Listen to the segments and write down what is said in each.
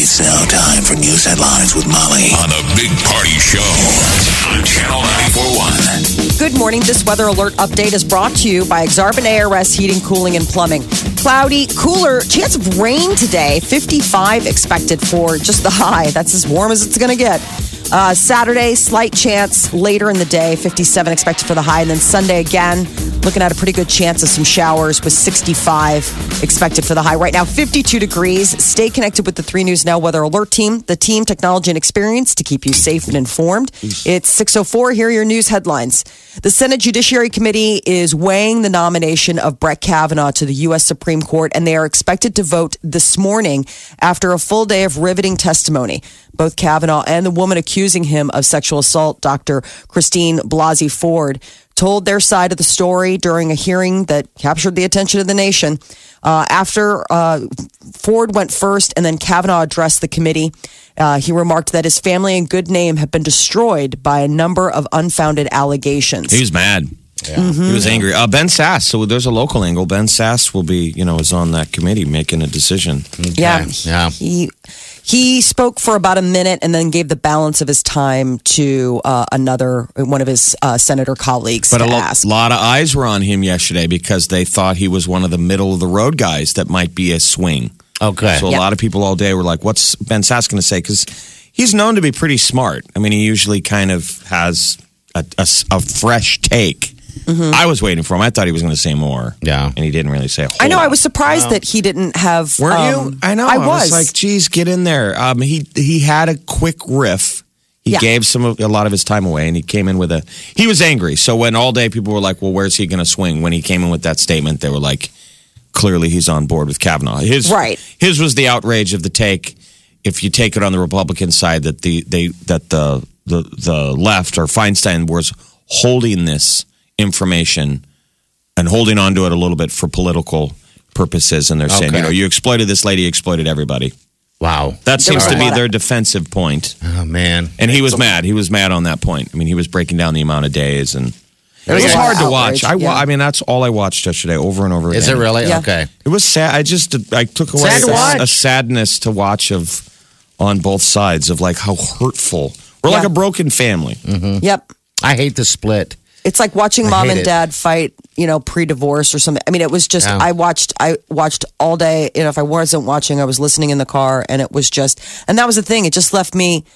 It's now time for News Headlines with Molly on a Big Party Show on Channel 94.1. Good morning. This weather alert update is brought to you by Exarban ARS Heating, Cooling, and Plumbing. Cloudy, cooler, chance of rain today, 55 expected for just the high. That's as warm as it's going to get. Saturday, slight chance later in the day, 57 expected for the high. And then Sunday again, looking at a pretty good chance of some showers with 65 expected for the high. Right now, 52 degrees. Stay connected with the 3 News Now Weather Alert Team, the team, technology, and experience to keep you safe and informed. It's 6:04. Here are your news headlines. The Senate Judiciary Committee is weighing the nomination of Brett Kavanaugh to the U.S. Supreme Court, and they are expected to vote this morning after a full day of riveting testimony. Both Kavanaugh and the woman accusing him of sexual assault, Dr. Christine Blasey Ford, told their side of the story during a hearing that captured the attention of the nation. After Ford went first and then Kavanaugh addressed the committee, he remarked that his family and good name have been destroyed by a number of unfounded allegations. He was mad. Yeah. Mm-hmm. He was angry. Ben Sasse. So there's a local angle. Ben Sasse will be, is on that committee making a decision. Okay. Yeah. He spoke for about a minute and then gave the balance of his time to one of his senator colleagues. But a lot of eyes were on him yesterday because they thought he was one of the middle of the road guys that might be a swing. Okay. So a lot of people all day were like, "What's Ben Sasse going to say?" Because he's known to be pretty smart. I mean, he usually kind of has a fresh take. Mm-hmm. I was waiting for him. I thought he was going to say more. Yeah. And he didn't really say a whole lot. I know. Lot. I was surprised that he didn't have... Were you? I know. I was like, geez, get in there. He had a quick riff. He gave a lot of his time away, and he came in with he was angry. So when all day people were like, well, where's he going to swing? When he came in with that statement, they were like, clearly he's on board with Kavanaugh. His was the outrage of the take. If you take it on the Republican side, that the left or Feinstein was holding this information and holding on to it a little bit for political purposes. And they're saying, you exploited this lady, you exploited everybody. Wow. That seems to be their defensive point. Oh, man. And he was mad. He was mad on that point. I mean, he was breaking down the amount of days, and it was hard to watch. I mean, that's all I watched yesterday over and over again. Is it really? Yeah. Okay. It was sad. I took away a sadness to watch on both sides of like how hurtful. We're like a broken family. Mm-hmm. Yep. I hate the split. It's like watching mom and dad fight, pre-divorce or something. I mean, it was just, I watched all day. If I wasn't watching, I was listening in the car, and it was just, and that was the thing. It just left me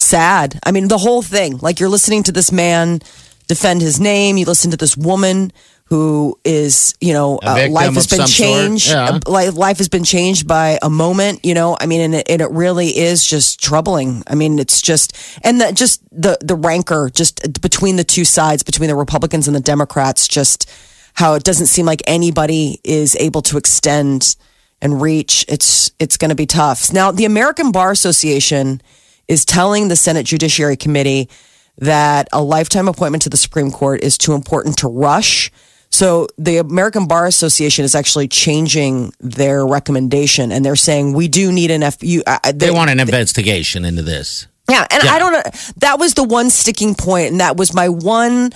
sad. I mean, the whole thing, like you're listening to this man defend his name. You listen to this woman who is, life has been changed. Yeah. Life has been changed by a moment, I mean, and it really is just troubling. I mean, it's just, and the rancor just between the two sides, between the Republicans and the Democrats, just how it doesn't seem like anybody is able to extend and reach. It's going to be tough. Now, the American Bar Association is telling the Senate Judiciary Committee that a lifetime appointment to the Supreme Court is too important to rush. So the American Bar Association is actually changing their recommendation, and they're saying we do need an FU. They want an investigation into this. Yeah, and I don't know. That was the one sticking point, and that was my one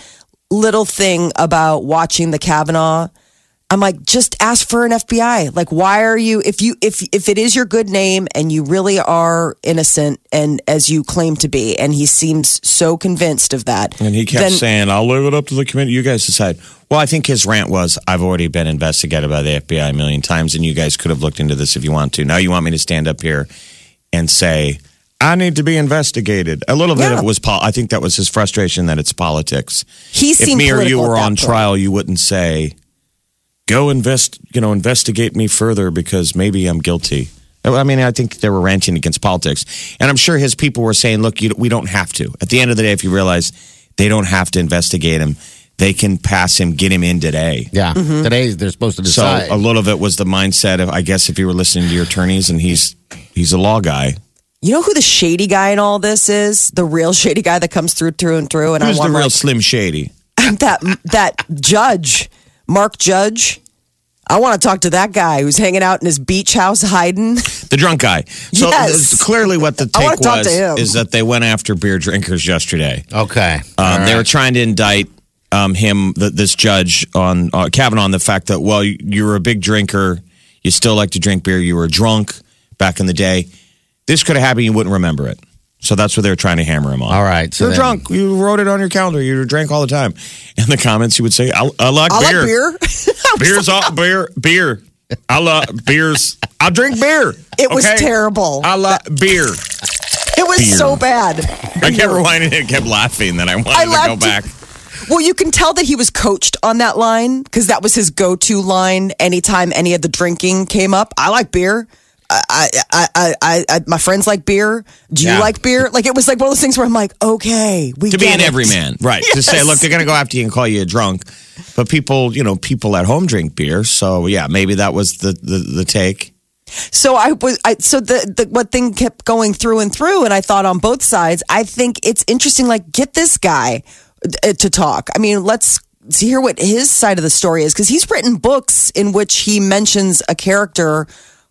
little thing about watching the Kavanaugh. I'm like, just ask for an FBI. Like, why are you? If it is your good name and you really are innocent and as you claim to be, and he seems so convinced of that, and he kept saying, "I'll leave it up to the committee. You guys decide." Well, I think his rant was, I've already been investigated by the FBI a million times, and you guys could have looked into this if you want to. Now you want me to stand up here and say, I need to be investigated. A little bit of it was, I think that was his frustration that it's politics. He seemed if me or you were on trial, you wouldn't say, go investigate me further because maybe I'm guilty. I mean, I think they were ranting against politics. And I'm sure his people were saying, look, we don't have to. At the end of the day, if you realize they don't have to investigate him, they can pass him, get him in today. Yeah, mm-hmm. Today they're supposed to decide. So a little of it was the mindset of, I guess, if you were listening to your attorneys, and he's a law guy. You know who the shady guy in all this is? The real shady guy that comes through and through. And who's the real Slim Shady? That judge, Mark Judge. I want to talk to that guy who's hanging out in his beach house hiding. The drunk guy. So yes. Clearly what the take was is that they went after beer drinkers yesterday. Okay. Right. They were trying to indict him, this judge, on Kavanaugh, on the fact that, well, you were a big drinker. You still like to drink beer. You were drunk back in the day. This could have happened. You wouldn't remember it. So that's what they were trying to hammer him on. All right. So you're drunk. You wrote it on your calendar. You drank all the time. In the comments, you would say, I like beer. Like beer. Beer. I love beers. I drink beer. It was terrible. I love beer. It was so bad. I kept rewinding it and kept laughing. Then I wanted to go back. Well, you can tell that he was coached on that line because that was his go-to line anytime any of the drinking came up. I like beer. My friends like beer. Do you like beer? Like, it was like one of those things where I'm like, okay, to be an everyman, right? Yes. To say, look, they're going to go after you and call you a drunk, but people at home drink beer, so yeah, maybe that was the take. So what thing kept going through, and I thought on both sides. I think it's interesting. Like, get this guy to talk. I mean, let's hear what his side of the story is because he's written books in which he mentions a character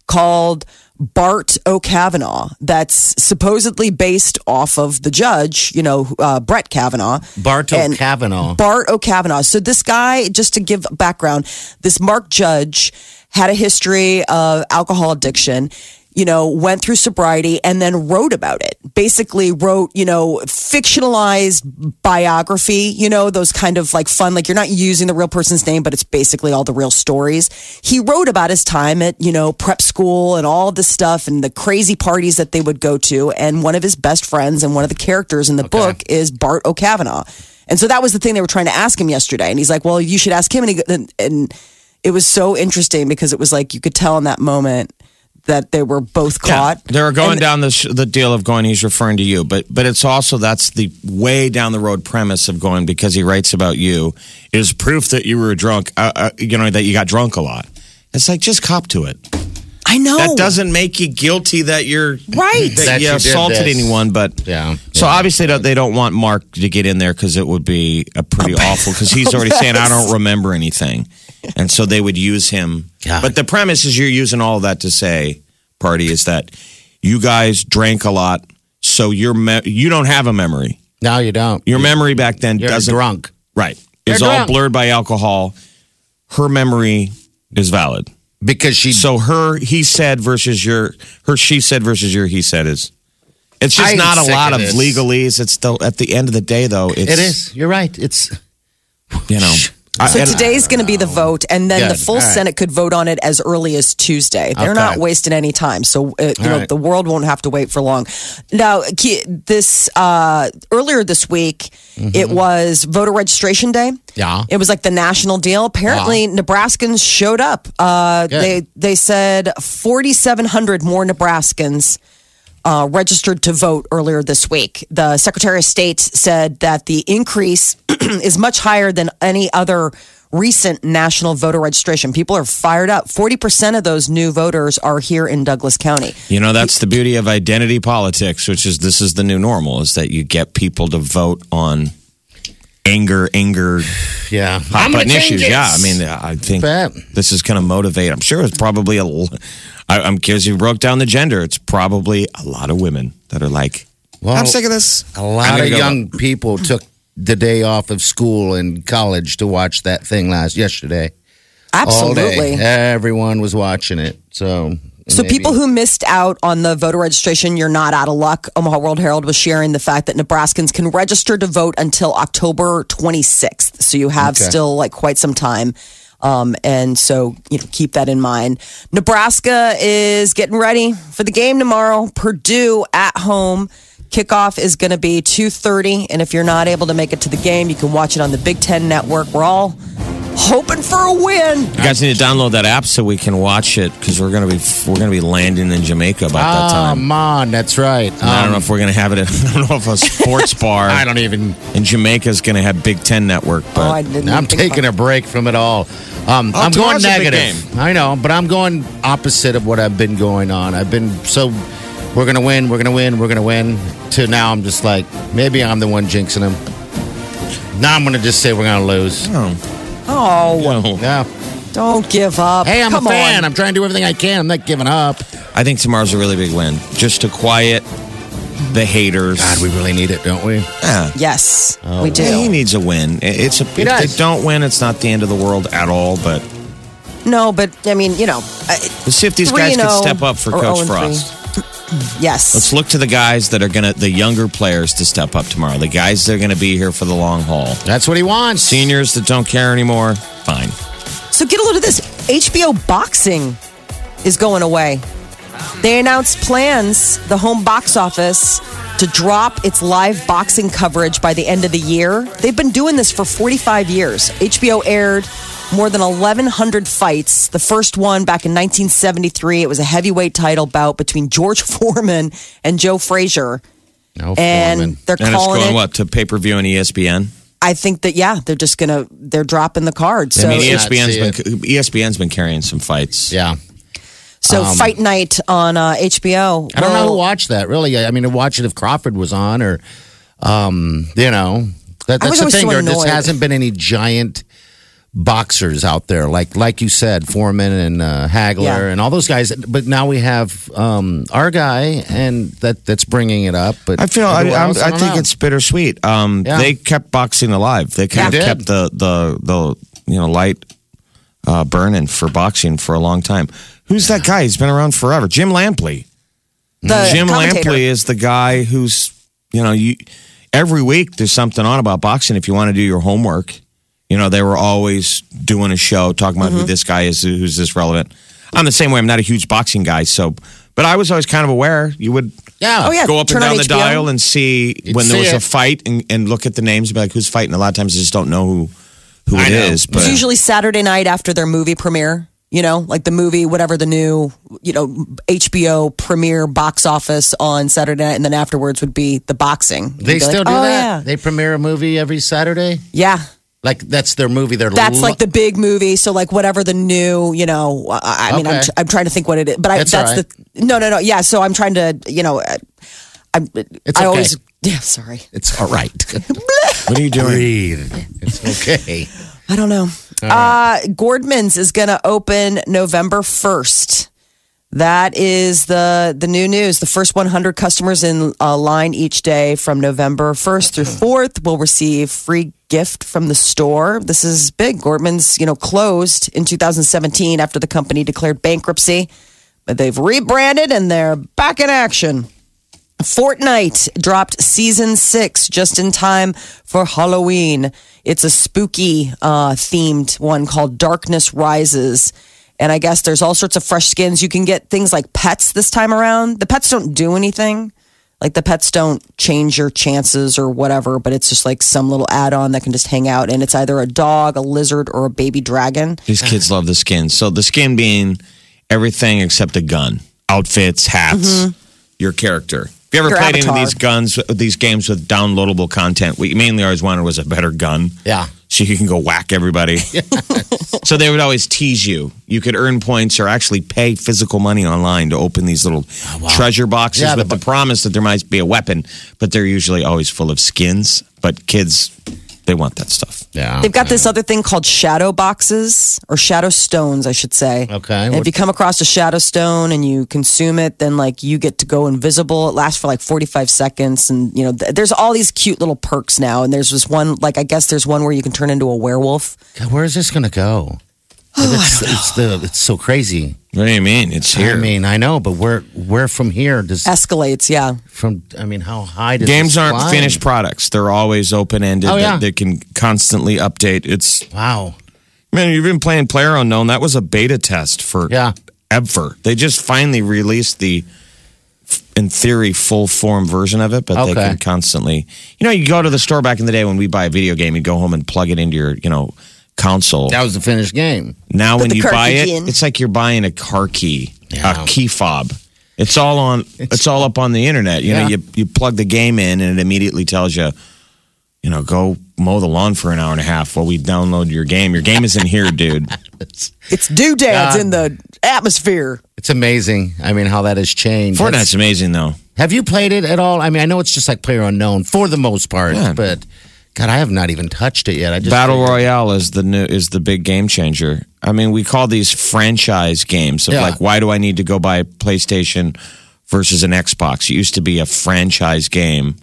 called Bart O'Kavanaugh that's supposedly based off of the judge, Brett Kavanaugh. Bart O'Kavanaugh. So this guy, just to give background, this Mark Judge had a history of alcohol addiction, went through sobriety and then wrote about it. Basically wrote, fictionalized biography, those kind of like fun, like you're not using the real person's name, but it's basically all the real stories. He wrote about his time at, prep school and all this stuff and the crazy parties that they would go to. And one of his best friends and one of the characters in the book is Bart O'Kavanaugh. And so that was the thing they were trying to ask him yesterday. And he's like, well, you should ask him. And it was so interesting because it was like, you could tell in that moment that they were both caught. Yeah, they were going down the deal of going, he's referring to you. But it's also, that's the way down the road premise of going, because he writes about you, is proof that you were drunk, that you got drunk a lot. It's like, just cop to it. I know. That doesn't make you guilty that you're... Right. That you assaulted anyone, but... Yeah. So obviously they don't want Mark to get in there because it would be a pretty awful... Because he's already saying, I don't remember anything. And so they would use him. God. But the premise is you're using all of that to say, party, is that you guys drank a lot, so you don't have a memory. No, you don't. Your memory back then doesn't... You're drunk. Right. It's all blurred by alcohol. Her memory is valid. Because she said versus your he said is. It's just not a lot of legalese. It's at the end of the day, though. It is. You're right. So today's going to be the vote, and then the full Senate could vote on it as early as Tuesday. They're not wasting any time, so the world won't have to wait for long. Now, this earlier this week, it was voter registration day. Yeah, it was like the national deal. Apparently, Nebraskans showed up. They said 4,700 more Nebraskans registered to vote earlier this week. The Secretary of State said that the increase is much higher than any other recent national voter registration. People are fired up. 40% of those new voters are here in Douglas County. That's the beauty of identity politics, which is this is the new normal, is that you get people to vote on anger, hot button issues. Yeah, I mean, I think this is going to motivate. I'm sure it's probably I'm curious if you broke down the gender. It's probably a lot of women that are like, I'm sick of this. A lot of young people took the day off of school and college to watch that thing yesterday. Absolutely. All day. Everyone was watching it. So people who missed out on the voter registration, you're not out of luck. Omaha World-Herald was sharing the fact that Nebraskans can register to vote until October 26th. So you have still quite some time. And so, keep that in mind. Nebraska is getting ready for the game tomorrow. Purdue at home. Kickoff is going to be 2:30. And if you're not able to make it to the game, you can watch it on the Big Ten Network. We're all hoping for a win. You guys need to download that app so we can watch it, because we're gonna be landing in Jamaica about that time. Come on, that's right. I don't know if we're gonna have it. I don't know if a sports bar. I don't even. And Jamaica's gonna have Big Ten Network. But I'm taking a break from it all. I'm going negative. I know, but I'm going opposite of what I've been going on. I've been so we're going to win, we're going to win, we're going to win, to now I'm just like, maybe I'm the one jinxing him. Now I'm going to just say we're going to lose. Oh. Yeah. Don't give up. Hey, I'm Come a fan. On. I'm trying to do everything I can. I'm not giving up. I think tomorrow's a really big win. Just to quiet the haters. God, we really need it, don't we? Yeah. Yes, we do. Yeah, he needs a win. If they don't win, it's not the end of the world at all, but... No, but, I mean, you know... Let's see if these guys can step up for Coach Frost. Yes. Let's look to the guys that are going to... The younger players to step up tomorrow. The guys that are going to be here for the long haul. That's what he wants. Seniors that don't care anymore, fine. So get a load of this. HBO boxing is going away. They announced plans, the home box office, to drop its live boxing coverage by the end of the year. They've been doing this for 45 years. HBO aired more than 1,100 fights. The first one back in 1973. It was a heavyweight title bout between George Foreman and Joe Frazier. And they're calling it's going to pay-per-view on ESPN? I think that, they're just going to, they're dropping the card. So. I mean, ESPN's been carrying some fights. Yeah. So Fight Night on HBO. I don't know who watched that, really. I mean, to watch it if Crawford was on or, that's the thing. There just hasn't been any giant boxers out there. Like you said, Foreman and Hagler and all those guys. But now we have our guy, and that's bringing it up. But I think it's bittersweet. They kept boxing alive. They kept the light burning for boxing for a long time. Who's that guy? He's been around forever. Jim Lampley. Jim Lampley is the guy who's every week there's something on about boxing if you want to do your homework. You know, they were always doing a show, talking about who this guy is, who's this relevant. I'm the same way. I'm not a huge boxing guy, but I was always kind of aware. You would go up and down the dial and see when there was a fight and look at the names and be like, who's fighting? A lot of times I just don't know who it is. But. It's usually Saturday night after their movie premiere. You know, like the movie, whatever the new, HBO premiere box office on Saturday night, and then afterwards would be the boxing. They still do that? Yeah. They premiere a movie every Saturday? Yeah. Like, that's their movie. That's like the big movie. So, like, whatever the new, I mean, I'm trying to think what it is. But No. Yeah, so I'm trying to, it's all right. What are you doing? Breathe. It's okay. I don't know. Gordmans is going to open November 1st. That is the new news. The first 100 customers in line each day from November 1st through 4th will receive free gift from the store. This is big. Gordmans, closed in 2017 after the company declared bankruptcy. But they've rebranded and they're back in action. Fortnite dropped season 6 just in time for Halloween. It's a spooky themed one called Darkness Rises. And I guess there's all sorts of fresh skins. You can get things like pets this time around. The pets don't do anything. Like the pets don't change your chances or whatever, but it's just like some little add-on that can just hang out. And it's either a dog, a lizard, or a baby dragon. These kids love the skins. So the skin being everything except a gun. Outfits, hats, your character. Have you ever played any of these games with downloadable content? What you mainly always wanted was a better gun. Yeah. So you can go whack everybody. So they would always tease you. You could earn points or actually pay physical money online to open these little treasure boxes with the promise that there might be a weapon. But they're usually always full of skins. But kids, they want that stuff. Yeah, they've got this other thing called shadow boxes or shadow stones, I should say. Okay. And if you come across a shadow stone and you consume it, then like you get to go invisible. It lasts for like 45 seconds. And, there's all these cute little perks now. And there's this one, like, I guess there's one where you can turn into a werewolf. God, where is this going to go? It's so crazy. What do you mean? It's here. I mean, I know, but where from here does escalates? Yeah. How high does games aren't climb? Finished products? They're always open ended. They can constantly update. It's Man, you've been playing PlayerUnknown. That was a beta test for ever. They just finally released the, in theory, full form version of it, but they can constantly. You go to the store back in the day when we buy a video game, you would go home and plug it into your console. That was the finished game. Now when you buy it, it's like you're buying a car key, a key fob. It's all on. It's all up on the internet. You plug the game in and it immediately tells you, go mow the lawn for an hour and a half while we download your game. Your game isn't here, dude. It's doodads in the atmosphere. It's amazing. I mean, how that has changed. Fortnite's amazing, though. Have you played it at all? I mean, I know it's just like PlayerUnknown for the most part, but God, I have not even touched it yet. I just Battle Royale is the new big game changer. I mean, we call these franchise games of like, why do I need to go buy PlayStation versus an Xbox? It used to be a franchise game.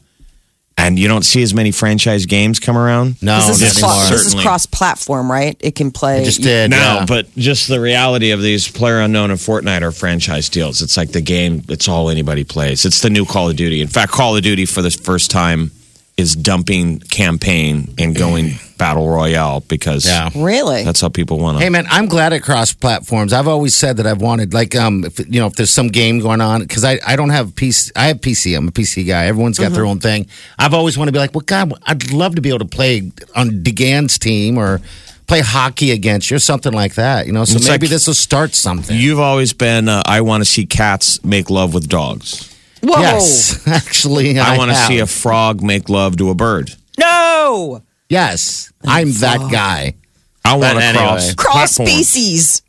And you don't see as many franchise games come around? No, not anymore. This is cross-platform, right? It can play... but just the reality of these PlayerUnknown and Fortnite are franchise deals. It's like the game, it's all anybody plays. It's the new Call of Duty. In fact, Call of Duty for the first time is dumping campaign and going Battle Royale because that's how people want to... Hey, man, I'm glad it crossed platforms. I've always said that I've wanted, like, if there's some game going on, because I don't have PC. I have PC. I'm a PC guy. Everyone's got their own thing. I've always wanted to be like, well, God, I'd love to be able to play on DeGan's team or play hockey against you or something like that, you know? So it's maybe like, this will start something. You've always been, I want to see cats make love with dogs. Whoa. Yes, actually, I want to see a frog make love to a bird. No. Yes, I'm that guy. I want to cross species.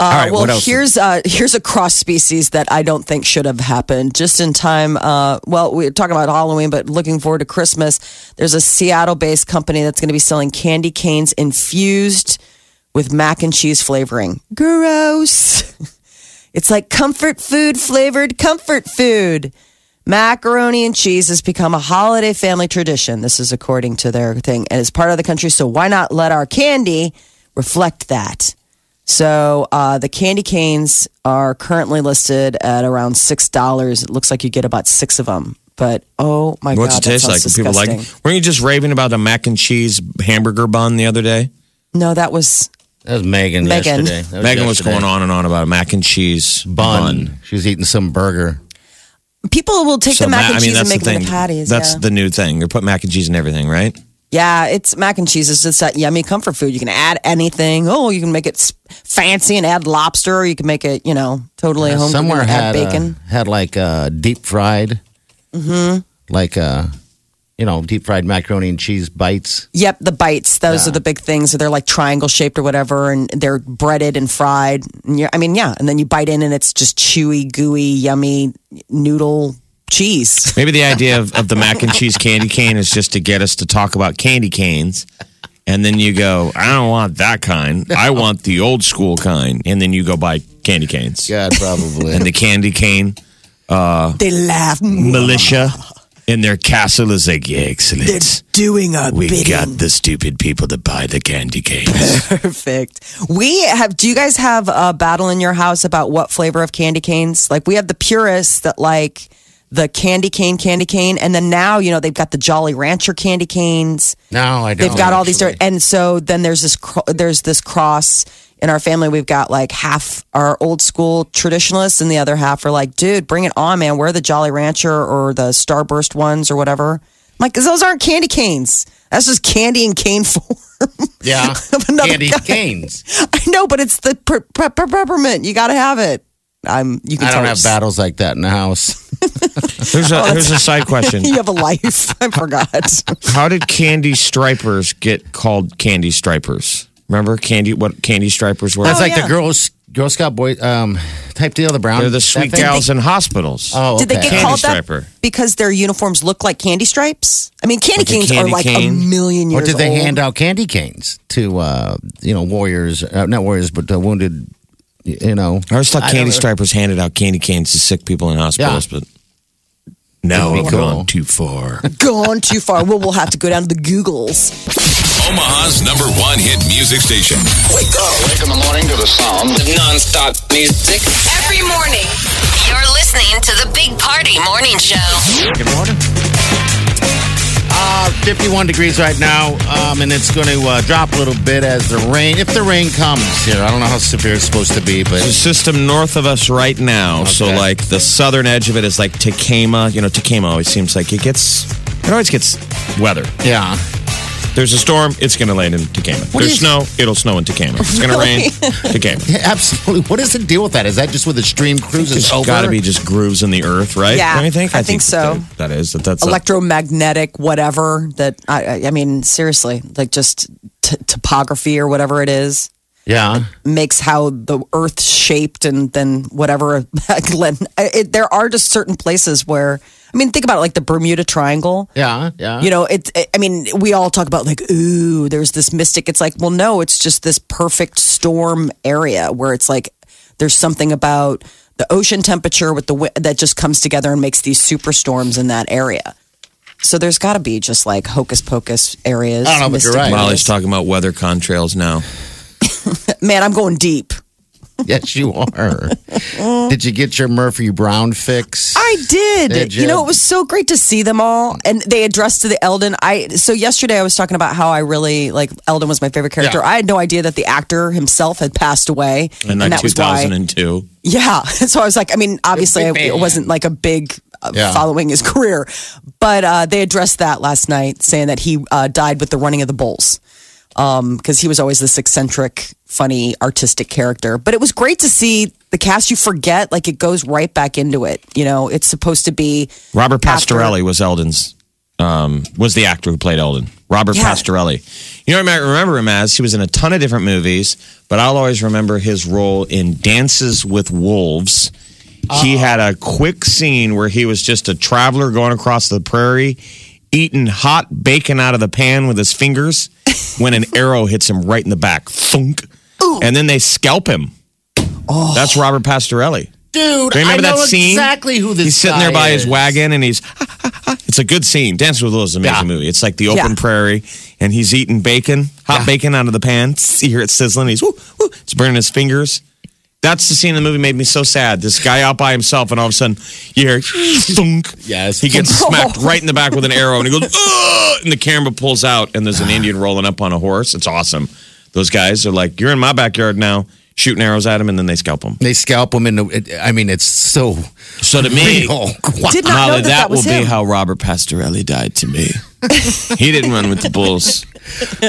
Right, well, here's a cross species that I don't think should have happened. Just in time. Well, we're talking about Halloween, but looking forward to Christmas. There's a Seattle-based company that's going to be selling candy canes infused with mac and cheese flavoring. Gross. It's like comfort food flavored comfort food. Macaroni and cheese has become a holiday family tradition. This is according to their thing. And it's part of the country, so why not let our candy reflect that? So the candy canes are currently listed at around $6. It looks like you get about 6 of them. But, oh, my God, that sounds disgusting. What's it taste like? People like it? Weren't you just raving about a mac and cheese hamburger bun the other day? No, that was... That was Megan yesterday. Megan was going on and on about a mac and cheese bun. She was eating some burger. People will take the mac and cheese and make them into patties. That's the new thing. They put mac and cheese in everything, right? Yeah, it's mac and cheese. It's just that yummy comfort food. You can add anything. Oh, you can make it fancy and add lobster. Or you can make it, totally home. Somewhere had bacon. Had like deep fried. Mm-hmm. Like deep fried macaroni and cheese bites. Yep, the bites. Those are the big things. So they're like triangle shaped or whatever, and they're breaded and fried. And and then you bite in, and it's just chewy, gooey, yummy noodle cheese. Maybe the idea of the mac and cheese candy cane is just to get us to talk about candy canes. And then you go, I don't want that kind. I want the old school kind. And then you go buy candy canes. Yeah, probably. And the candy cane. They laugh. Militia. In their castle is like, yeah, excellent. They're doing our bidding. We got the stupid people to buy the candy canes. Perfect. Do you guys have a battle in your house about what flavor of candy canes? Like, we have the purists that like the candy cane. And then now, they've got the Jolly Rancher candy canes. No, I don't. They've got all these. And so then there's this cross. In our family, we've got like half our old school traditionalists and the other half are like, dude, bring it on, man. We're the Jolly Rancher or the Starburst ones or whatever. I'm like, those aren't candy canes. That's just candy and cane form. Yeah, candy canes. I know, but it's the peppermint. You got to have it. I don't have battles like that in the house. Here's a side question. You have a life. I forgot. How did candy stripers get called candy stripers? Remember what candy stripers were? That's the Girl Scout boy type deal, the brown. They're the sweet gals in hospitals. Oh, okay. Did they get called that because their uniforms look like candy stripes? I mean, candy canes are like a million years old. Or did they hand out candy canes to, warriors, not warriors, but wounded, I always thought candy stripers handed out candy canes to sick people in hospitals, but... No, we've gone too far. Gone too far. Well, we'll have to go down to the Googles. Omaha's number one hit music station. Wake up. Wake in the morning to the sound of nonstop music. Every morning, you're listening to the Big Party Morning Show. Good morning. 51 degrees right now, and it's going to drop a little bit as the rain. If the rain comes here, I don't know how severe it's supposed to be, but... It's a system north of us right now, okay. So like the southern edge of it is like Tacoma. Tacoma always seems like it always gets weather. Yeah. There's a storm, it's going to land in Tacoma. There's snow, it'll snow in Tacoma. It's going to rain, Tacoma. Yeah, absolutely. What is the deal with that? Is that just where the stream cruises over? It's got to be just grooves in the earth, right? Yeah, don't you think? I think so. That's electromagnetic whatever that, I mean, seriously, like just topography or whatever it is. Yeah. Makes how the earth's shaped and then whatever. There are just certain places where, I mean, think about it, like the Bermuda Triangle. Yeah, yeah. You know, I mean, we all talk about like, ooh, there's this mystic. It's like, well, no, it's just this perfect storm area where it's like there's something about the ocean temperature with the that just comes together and makes these superstorms in that area. So there's got to be just like hocus pocus areas. I don't know, but you're right. Molly's talking about weather contrails now. Man, I'm going deep. Yes, you are. Did you get your Murphy Brown fix? I did. You know, it was so great to see them all. And they addressed to the Eldin. So yesterday I was talking about how I really, like, Eldin was my favorite character. Yeah. I had no idea that the actor himself had passed away. In like 2002. Why, yeah. So I was like, I mean, obviously it wasn't like a big following his career. But they addressed that last night, saying that he died with the running of the bulls. Because he was always this eccentric, funny, artistic character. But it was great to see the cast. You forget, like, it goes right back into it. You know, it's supposed to be... Robert Pastorelli was Eldin's... was the actor who played Eldin. Robert Pastorelli. You know, I might remember him as, he was in a ton of different movies, but I'll always remember his role in Dances with Wolves. He had a quick scene where he was just a traveler going across the prairie, eating hot bacon out of the pan with his fingers... when an arrow hits him right in the back. Thunk. Ooh. And then they scalp him. Oh. That's Robert Pastorelli. Dude, I know that scene? Exactly who this guy is. He's sitting there by his wagon, and he's... It's a good scene. Dances with Wolves is an amazing movie. It's like the open prairie, and he's eating bacon, hot bacon out of the pan. You hear it sizzling. He's woo, woo. It's burning his fingers. That's the scene in the movie made me so sad. This guy out by himself, and all of a sudden, you hear... Thunk. Yes. He gets smacked right in the back with an arrow, and he goes... Ugh! And the camera pulls out, and there's an Indian rolling up on a horse. It's awesome. Those guys are like, you're in my backyard now, shooting arrows at him, and then they scalp him. They scalp him, and I mean, it's so. So to me, did not know that was him. Be how Robert Pastorelli died to me. He didn't run with the bulls.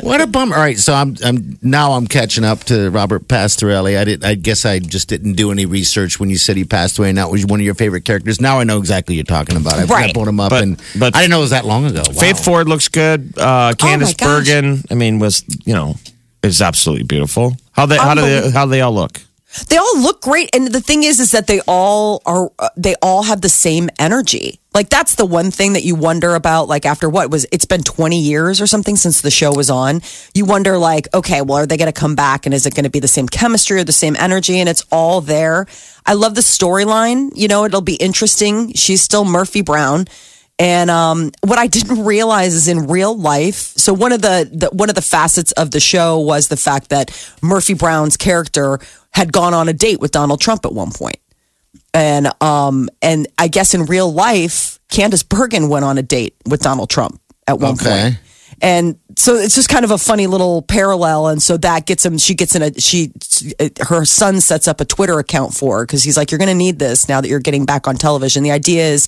What a bummer! All right, so I'm now catching up to Robert Pastorelli. I guess I just didn't do any research when you said he passed away, and that was one of your favorite characters. Now I know exactly what you're talking about. I pulled him up, but I didn't know it was that long ago. Wow. Faith Ford looks good. Candace Bergen, I mean, is absolutely beautiful. How do they all look? They all look great, and the thing is that they all have the same energy. Like, that's the one thing that you wonder about, like, after it's been 20 years or something since the show was on. You wonder, like, okay, well, are they going to come back, and is it going to be the same chemistry or the same energy? And it's all there. I love the storyline. You know, it'll be interesting. She's still Murphy Brown. And what I didn't realize is in real life, so one of the facets of the show was the fact that Murphy Brown's character had gone on a date with Donald Trump at one point. And I guess in real life, Candace Bergen went on a date with Donald Trump at one point. And so it's just kind of a funny little parallel. And so that gets him, her son sets up a Twitter account for her because he's like, you're going to need this now that you're getting back on television. The idea is,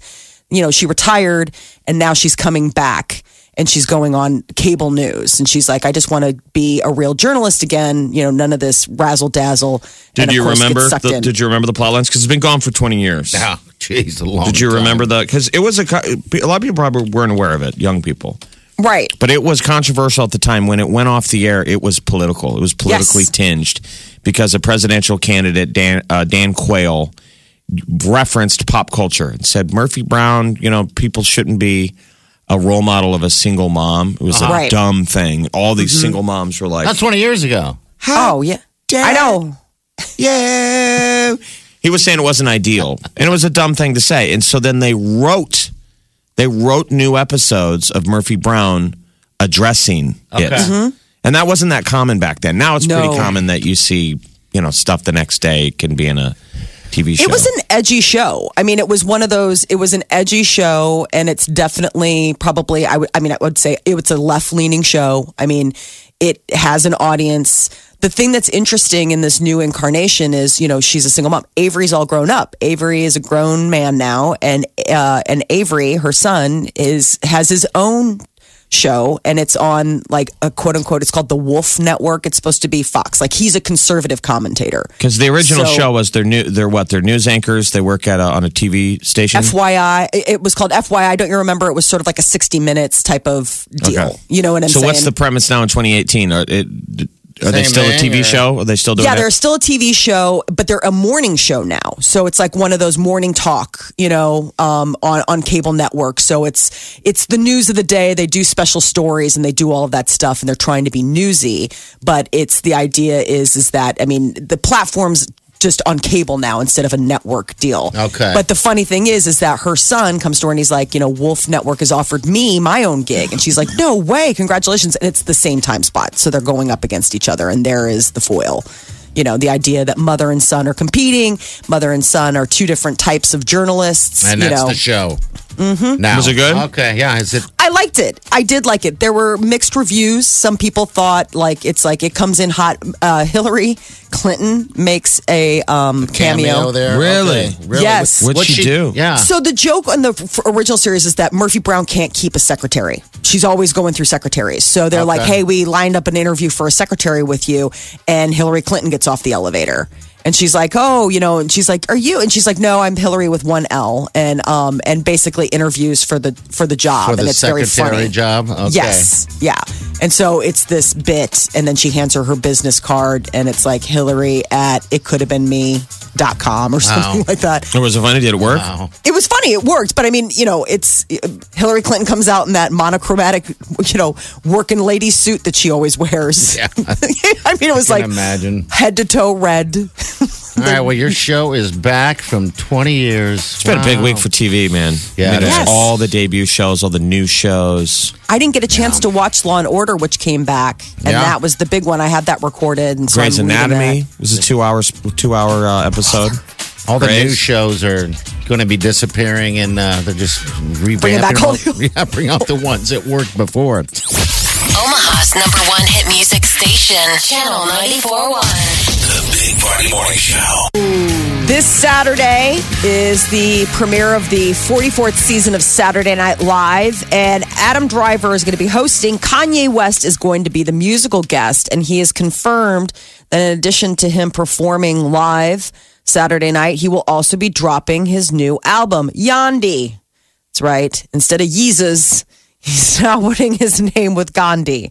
you know, she retired and now she's coming back and she's going on cable news. And she's like, I just want to be a real journalist again. You know, none of this razzle dazzle. Did you remember the plot lines? Because it's been gone for 20 years. Yeah. Jeez, a long time. Did you remember that? Because it was a lot of people probably weren't aware of it, young people. Right. But it was controversial at the time. When it went off the air, it was political. It was politically tinged because a presidential candidate, Dan Quayle, referenced pop culture and said, Murphy Brown, you know, people shouldn't be a role model of a single mom. It was a dumb thing. All these single moms were like... That's 20 years ago. How I know. Yeah. He was saying it wasn't ideal. And it was a dumb thing to say. And so then they wrote new episodes of Murphy Brown addressing it. And that wasn't that common back then. Now it's pretty common that you see, you know, stuff the next day can be in a... TV show. It was an edgy show. I mean, it was an edgy show, and it's definitely probably, I would say it's a left-leaning show. I mean, it has an audience. The thing that's interesting in this new incarnation is, you know, she's a single mom. Avery's all grown up. Avery is a grown man now, and Avery, her son, has his own show, and it's on, like, a quote-unquote, it's called the Wolf Network. It's supposed to be Fox. Like, he's a conservative commentator. Because the original show was they're news anchors. They work on a TV station? FYI. It was called FYI. Don't you remember? It was sort of like a 60 Minutes type of deal. Okay. You know what I'm saying? So what's the premise now in 2018? Are they still a TV show? Are they still doing it? Yeah, they're still a TV show, but they're a morning show now. So it's like one of those morning talk, you know, on cable network. So it's the news of the day. They do special stories and they do all of that stuff, and they're trying to be newsy. But it's the idea is that, I mean, the platform's just on cable now instead of a network deal. Okay. But the funny thing is that her son comes to her and he's like, you know, Wolf Network has offered me my own gig. And she's like, no way. Congratulations. And it's the same time spot. So they're going up against each other. And there is the foil. You know, the idea that mother and son are competing. Mother and son are two different types of journalists. And that's the show. Mm-hmm. Now. Was it good? Okay, yeah. I liked it. I did like it. There were mixed reviews. Some people thought, like, it's like it comes in hot. Hillary Clinton makes a cameo there. Really? Okay. Really? Yes. What'd she do? Yeah. So the joke on the original series is that Murphy Brown can't keep a secretary. She's always going through secretaries. So they're like, hey, we lined up an interview for a secretary with you, and Hillary Clinton gets off the elevator. And she's like, oh, you know, and she's like, are you? And she's like, no, I'm Hillary with one L, and basically interviews for the job, and it's very funny. Job, okay. Yes, yeah. And so it's this bit, and then she hands her business card, and it's like Hillary at itcouldhavebeenme.com or something like that. It was funny. Did it work? Wow. It was funny. It worked, but I mean, you know, it's Hillary Clinton comes out in that monochromatic, you know, working lady suit that she always wears. Yeah. I mean, it was like imagine. Head to toe red. All right, well, your show is back from 20 years. It's been a big week for TV, man. Yeah, I mean, it is. All the debut shows, all the new shows. I didn't get a chance to watch Law & Order, which came back, and that was the big one. I had that recorded. And Grey's Anatomy was a two-hour episode. All the new shows are going to be disappearing, and they're just revamping. Bring back bring out the ones that worked before. Omaha's number one hit music station, Channel 94.1. The Big Party Morning Show. This Saturday is the premiere of the 44th season of Saturday Night Live, and Adam Driver is going to be hosting. Kanye West is going to be the musical guest, and he has confirmed that in addition to him performing live Saturday night, he will also be dropping his new album, Yandhi. That's right. Instead of Yeezus, he's now putting his name with Gandhi.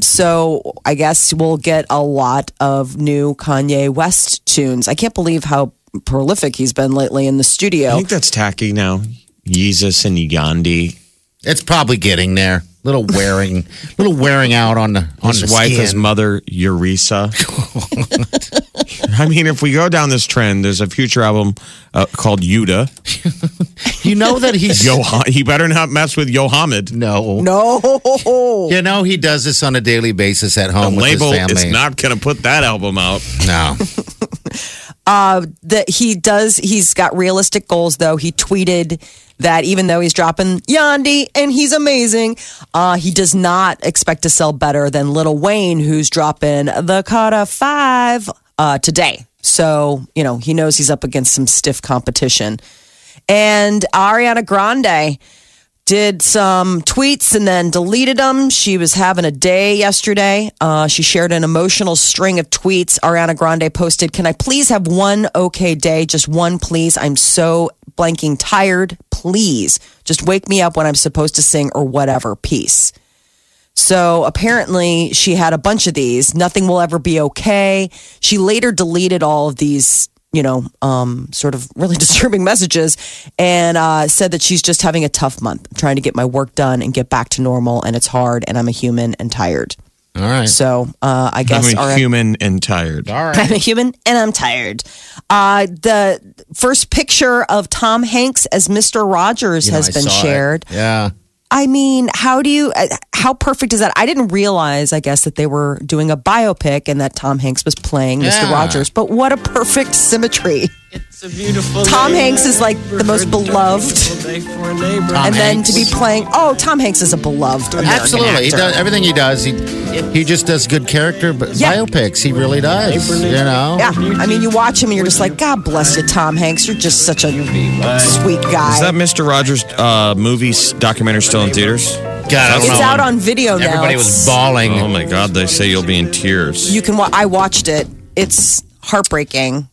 So I guess we'll get a lot of new Kanye West tunes. I can't believe how prolific he's been lately in the studio. I think that's tacky now. Yeezus and Gandhi. It's probably getting there. Little wearing out on his wife, skin. His mother, Urisa. I mean, if we go down this trend, there's a future album called Yuda. You know that he's... he better not mess with Yohamid. No. You know, he does this on a daily basis at home with his family. The label is not going to put that album out. No. He's got realistic goals, though. He tweeted that even though he's dropping Yandhi and he's amazing, he does not expect to sell better than Lil Wayne, who's dropping the Carter 5 today. So, you know, he knows he's up against some stiff competition. And Ariana Grande did some tweets and then deleted them. She was having a day yesterday. She shared an emotional string of tweets. Ariana Grande posted, "Can I please have one okay day? Just one, please. I'm so blanking tired. Please just wake me up when I'm supposed to sing or whatever. Peace." So apparently she had a bunch of these. Nothing will ever be okay. She later deleted all of these, you know, sort of really disturbing messages, and said that she's just having a tough month. I'm trying to get my work done and get back to normal, and it's hard, and I'm a human and tired. All right. So I guess I'm a human and tired. All right. I'm a human and I'm tired. The first picture of Tom Hanks as Mr. Rogers has been shared. It. Yeah. I mean, how perfect is that? I didn't realize, I guess, that they were doing a biopic and that Tom Hanks was playing Mr. Rogers. But what a perfect symmetry. It's a beautiful Tom Hanks is like the most beloved. And then to be playing, Tom Hanks is a beloved American actor. He does everything he does. He just does good character, but biopics, he really does, you know? Yeah, I mean, you watch him and you're just like, God bless you, Tom Hanks. You're just such a sweet guy. Is that Mr. Rogers movie documentary still in theaters? God, it's out on video now. Everybody was bawling. Oh my God, they say you'll be in tears. You can. I watched it. It's heartbreaking.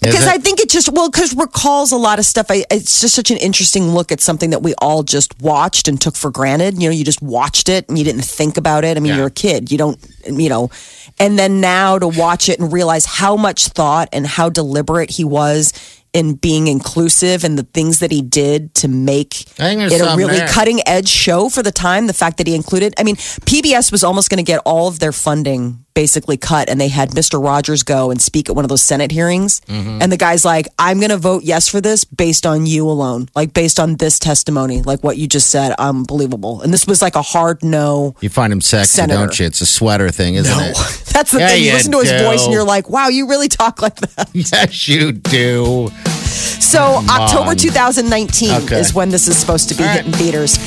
Because I think it just, because recalls a lot of stuff. It's just such an interesting look at something that we all just watched and took for granted. You know, you just watched it and you didn't think about it. I mean, you're a kid. You don't, you know. And then now to watch it and realize how much thought and how deliberate he was in being inclusive and the things that he did to make it a really cutting-edge show for the time, the fact that he included... I mean, PBS was almost going to get all of their funding basically cut, and they had Mr. Rogers go and speak at one of those Senate hearings. Mm-hmm. And the guy's like, I'm going to vote yes for this based on you alone, like based on this testimony, like what you just said, unbelievable. And this was like a hard no. You find him sexy, senator. Don't you? It's a sweater thing, isn't it? That's the thing. You listen to his voice and you're like, wow, you really talk like that. Yes, you do. So October 2019 is when this is supposed to be hitting theaters.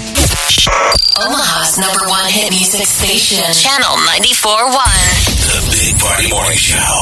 Omaha's number one hit music station, Channel 94.1. The Big Party Morning Show.